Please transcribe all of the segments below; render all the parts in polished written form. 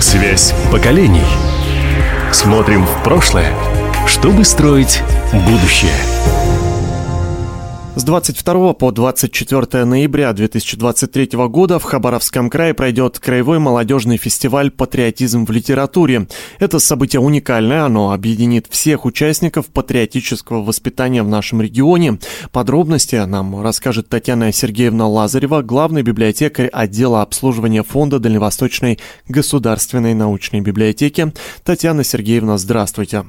Связь поколений. Смотрим в прошлое, чтобы строить будущее. С 22 по 24 ноября 2023 года в Хабаровском крае пройдет краевой молодежный фестиваль «Патриотизм в литературе». Это событие уникальное, оно объединит всех участников патриотического воспитания в нашем регионе. Подробности нам расскажет Татьяна Сергеевна Лазарева, главный библиотекарь отдела обслуживания фонда Дальневосточной государственной научной библиотеки. Татьяна Сергеевна, здравствуйте.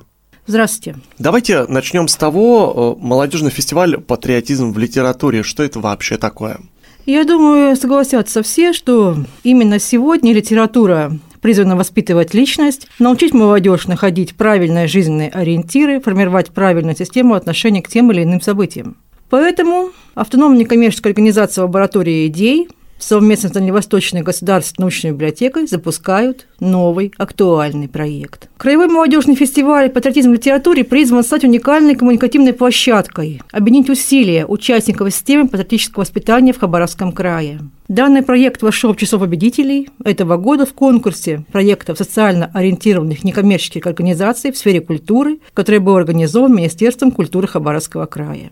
Здравствуйте. Давайте начнем с того, молодежный фестиваль «Патриотизм в литературе». Что это вообще такое? Я думаю, согласятся все, что именно сегодня литература призвана воспитывать личность, научить молодежь находить правильные жизненные ориентиры, формировать правильную систему отношений к тем или иным событиям. Поэтому автономная некоммерческая организация «Лаборатория идей» совместно с Дальневосточной государственной научной библиотекой запускают новый актуальный проект. Краевой молодежный фестиваль «Патриотизм в литературе» призван стать уникальной коммуникативной площадкой, объединить усилия участников системы патриотического воспитания в Хабаровском крае. Данный проект вошел в число победителей этого года в конкурсе проектов социально ориентированных некоммерческих организаций в сфере культуры, который был организован Министерством культуры Хабаровского края.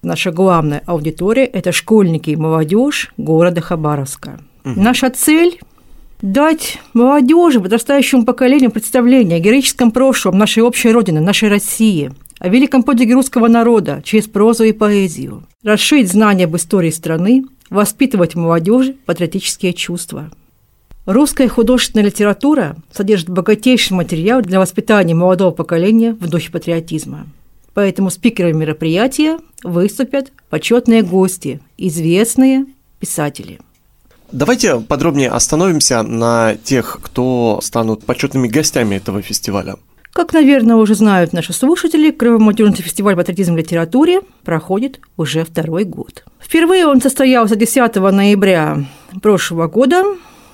Наша главная аудитория – это школьники и молодежь города Хабаровска. Наша цель – дать молодежи, подрастающему поколению представление о героическом прошлом нашей общей Родины, нашей России, о великом подвиге русского народа через прозу и поэзию, расширить знания об истории страны, воспитывать в молодежи патриотические чувства. Русская художественная литература содержит богатейший материал для воспитания молодого поколения в духе патриотизма. Поэтому спикерами мероприятия выступят почетные гости, известные писатели. Давайте подробнее остановимся на тех, кто станут почетными гостями этого фестиваля. Как, наверное, уже знают наши слушатели, Краевой молодежный фестиваль «Патриотизм в литературе» проходит уже второй год. Впервые он состоялся 10 ноября прошлого года.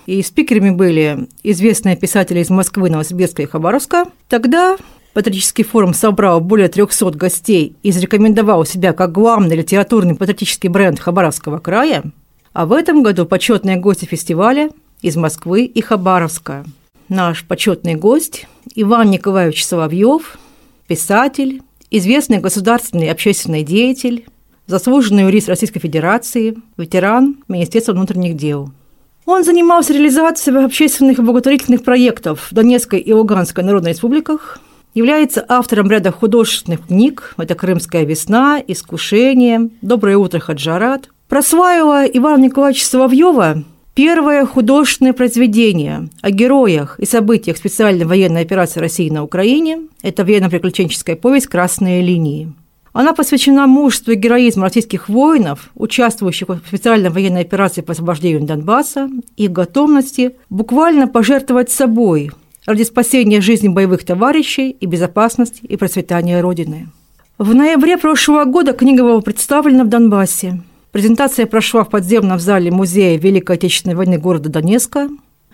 И спикерами были известные писатели из Москвы, Новосибирска и Хабаровска. Тогда патриотический форум собрал более 300 гостей и зарекомендовал себя как главный литературный патриотический бренд Хабаровского края, а в этом году почетные гости фестиваля из Москвы и Хабаровска. Наш почетный гость Иван Николаевич Соловьев, писатель, известный государственный и общественный деятель, заслуженный юрист Российской Федерации, ветеран Министерства внутренних дел. Он занимался реализацией общественных и благотворительных проектов в Донецкой и Луганской народной республиках, является автором ряда художественных книг, это «Крымская весна», «Искушение», «Доброе утро, Хаджарат». Прославила Ивана Николаевича Соловьева первое художественное произведение о героях и событиях специальной военной операции России на Украине, это военно-приключенческая повесть «Красные линии». Она посвящена мужеству и героизму российских воинов, участвующих в специальной военной операции по освобождению Донбасса, и готовности буквально пожертвовать собой ради спасения жизни боевых товарищей и безопасности и процветания Родины. В ноябре прошлого года книга была представлена в Донбассе. Презентация прошла в подземном зале Музея Великой Отечественной войны города Донецка.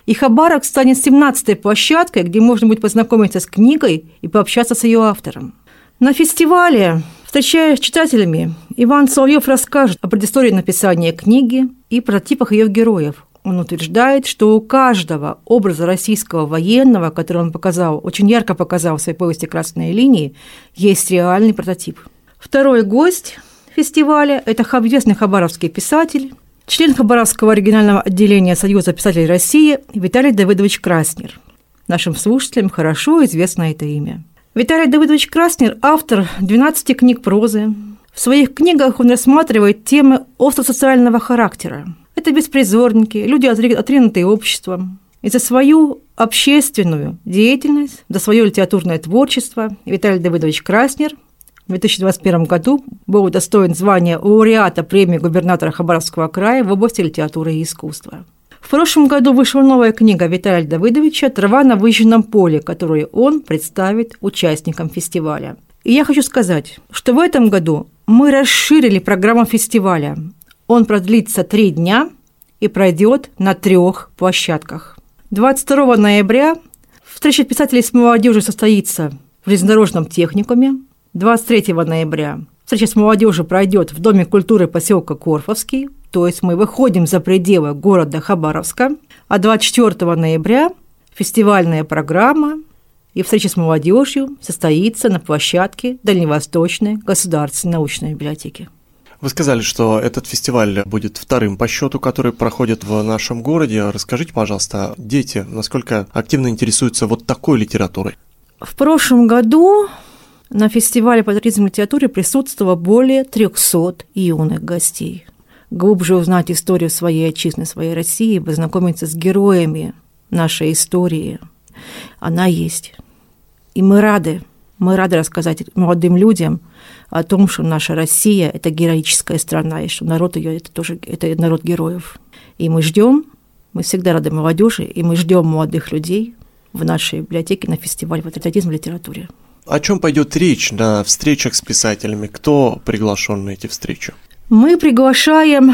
И Хабаровск станет 17-й площадкой, где можно будет познакомиться с книгой и пообщаться с ее автором. На фестивале, встречаясь с читателями, Иван Соловьев расскажет о предыстории написания книги и прототипах ее героев. Он утверждает, что у каждого образа российского военного, который он показал, очень ярко показал в своей повести «Красные линии», есть реальный прототип. Второй гость фестиваля – это известный хабаровский писатель, член Хабаровского регионального отделения Союза писателей России Виталий Давыдович Краснер. Нашим слушателям хорошо известно это имя. Виталий Давыдович Краснер – автор 12 книг прозы. В своих книгах он рассматривает темы остро-социального характера. Это беспризорники, люди, отринутые обществом. И за свою общественную деятельность, за свое литературное творчество Виталий Давыдович Краснер в 2021 году был удостоен звания лауреата премии губернатора Хабаровского края в области литературы и искусства. В прошлом году вышла новая книга Виталия Давыдовича «Трава на выжженном поле», которую он представит участникам фестиваля. И я хочу сказать, что в этом году мы расширили программу фестиваля. Он продлится 3 дня и пройдет на 3 площадках. 22 ноября встреча писателей с молодежью состоится в железнодорожном техникуме. 23 ноября встреча с молодежью пройдет в Доме культуры поселка Корфовский, то есть мы выходим за пределы города Хабаровска. А 24 ноября Фестивальная программа и встреча с молодежью состоится на площадке Дальневосточной государственной научной библиотеки. Вы сказали, что этот фестиваль будет вторым по счету, который проходит в нашем городе. Расскажите, пожалуйста, дети, насколько активно интересуются вот такой литературой? В прошлом году на фестивале по туризму и литературе присутствовало более 300 юных гостей. Глубже узнать историю своей отчизны, своей России, познакомиться с героями нашей истории, она есть. И мы рады. Мы рады рассказать молодым людям о том, что наша Россия – это героическая страна, и что народ ее это тоже это народ героев. И мы ждем, мы всегда рады молодежи, и мы ждем молодых людей в нашей библиотеке на фестивале патриотизма и литературе. О чем пойдет речь на встречах с писателями? Кто приглашен на эти встречи? Мы приглашаем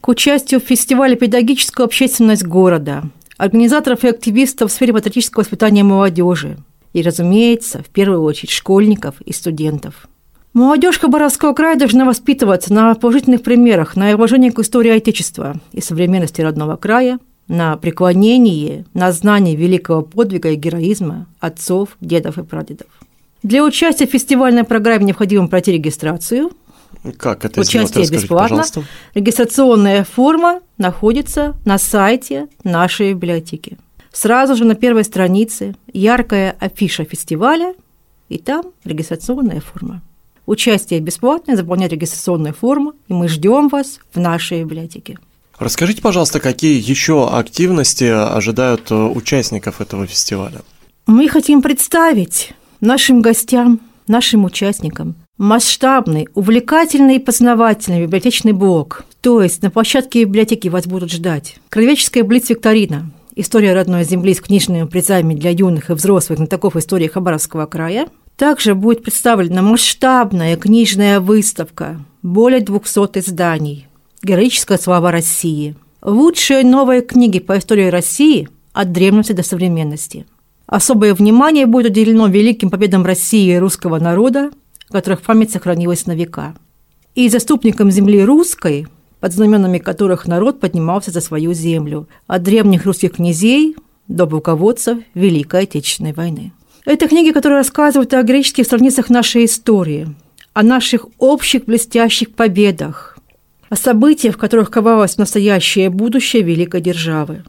к участию в фестивале педагогическую общественность города, организаторов и активистов в сфере патриотического воспитания молодежи. И, разумеется, в первую очередь школьников и студентов. Молодежь Хабаровского края должна воспитываться на положительных примерах, на уважении к истории Отечества и современности родного края, на преклонении, на знании великого подвига и героизма отцов, дедов и прадедов. Для участия в фестивальной программе необходимо пройти регистрацию. Как это сделать? Участие бесплатно. Пожалуйста. Регистрационная форма находится на сайте нашей библиотеки. Сразу же на первой странице яркая афиша фестиваля, и там регистрационная форма. Участие бесплатное, заполнять регистрационную форму, и мы ждем вас в нашей библиотеке. Расскажите, пожалуйста, какие еще активности ожидают участников этого фестиваля? Мы хотим представить нашим гостям, нашим участникам масштабный, увлекательный и познавательный библиотечный блок. То есть на площадке библиотеки вас будут ждать кровеческая блиц-викторина, история родной земли с книжными призами для юных и взрослых знатоков истории Хабаровского края. Также будет представлена масштабная книжная выставка, более 200 изданий, героическая слава России, лучшие новые книги по истории России от древности до современности. Особое внимание будет уделено великим победам России и русского народа, которых память сохранилась на века, и заступникам земли русской, под знаменами которых народ поднимался за свою землю, от древних русских князей до полководцев Великой Отечественной войны. Это книги, которые рассказывают о героических страницах нашей истории, о наших общих блестящих победах, о событиях, в которых ковалось настоящее и будущее великой державы.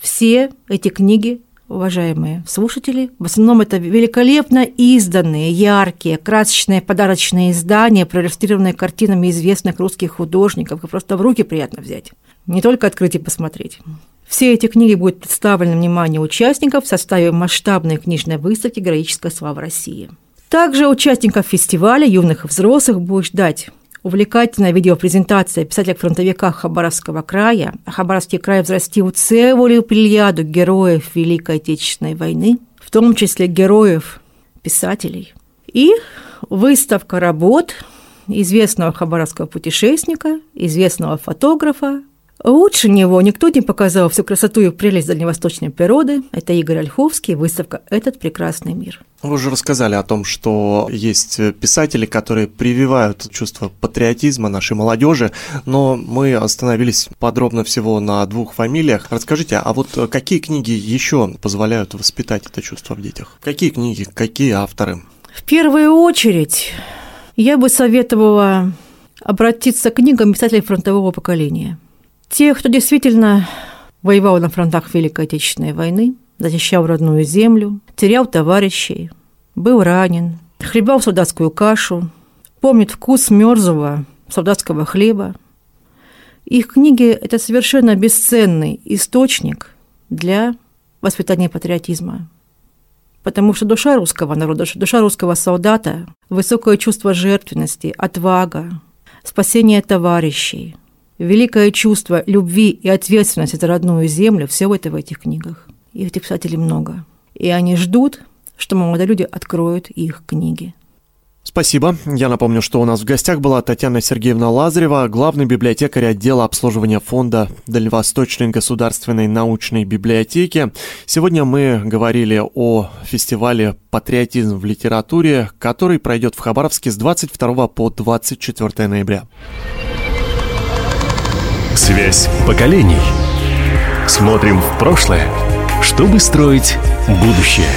Все эти книги, уважаемые слушатели, в основном это великолепно изданные, яркие, красочные, подарочные издания, проиллюстрированные картинами известных русских художников, и просто в руки приятно взять, не только открыть и посмотреть. Все эти книги будут представлены вниманию участников в составе масштабной книжной выставки «Героическая слава России». Также участников фестиваля, юных и взрослых, будет ждать увлекательная видеопрезентация писателя фронтовика Хабаровского края. Хабаровский край взрастил целую плеяду героев Великой Отечественной войны, в том числе героев писателей. И выставка работ известного хабаровского путешественника, известного фотографа. Лучше него никто не показал всю красоту и прелесть дальневосточной природы. Это Игорь Ольховский, выставка «Этот прекрасный мир». Вы уже рассказали о том, что есть писатели, которые прививают чувство патриотизма нашей молодежи, но мы остановились подробно всего на двух фамилиях. Расскажите, а вот какие книги еще позволяют воспитать это чувство в детях? Какие книги, какие авторы? В первую очередь я бы советовала обратиться к книгам писателей фронтового поколения. Тех, кто действительно воевал на фронтах Великой Отечественной войны, защищал родную землю, терял товарищей, был ранен, хлебал солдатскую кашу, помнит вкус мёрзлого солдатского хлеба. Их книги – это совершенно бесценный источник для воспитания патриотизма, потому что душа русского народа, душа русского солдата, высокое чувство жертвенности, отвага, спасение товарищей, великое чувство любви и ответственности за родную землю – все это в этих книгах. Их писателей много. И они ждут, что молодые люди откроют их книги. Спасибо. Я напомню, что у нас в гостях была Татьяна Сергеевна Лазарева, главный библиотекарь отдела обслуживания фонда Дальневосточной государственной научной библиотеки. Сегодня мы говорили о фестивале «Патриотизм в литературе», который пройдет в Хабаровске с 22 по 24 ноября. «Связь поколений». Смотрим в прошлое, чтобы строить будущее.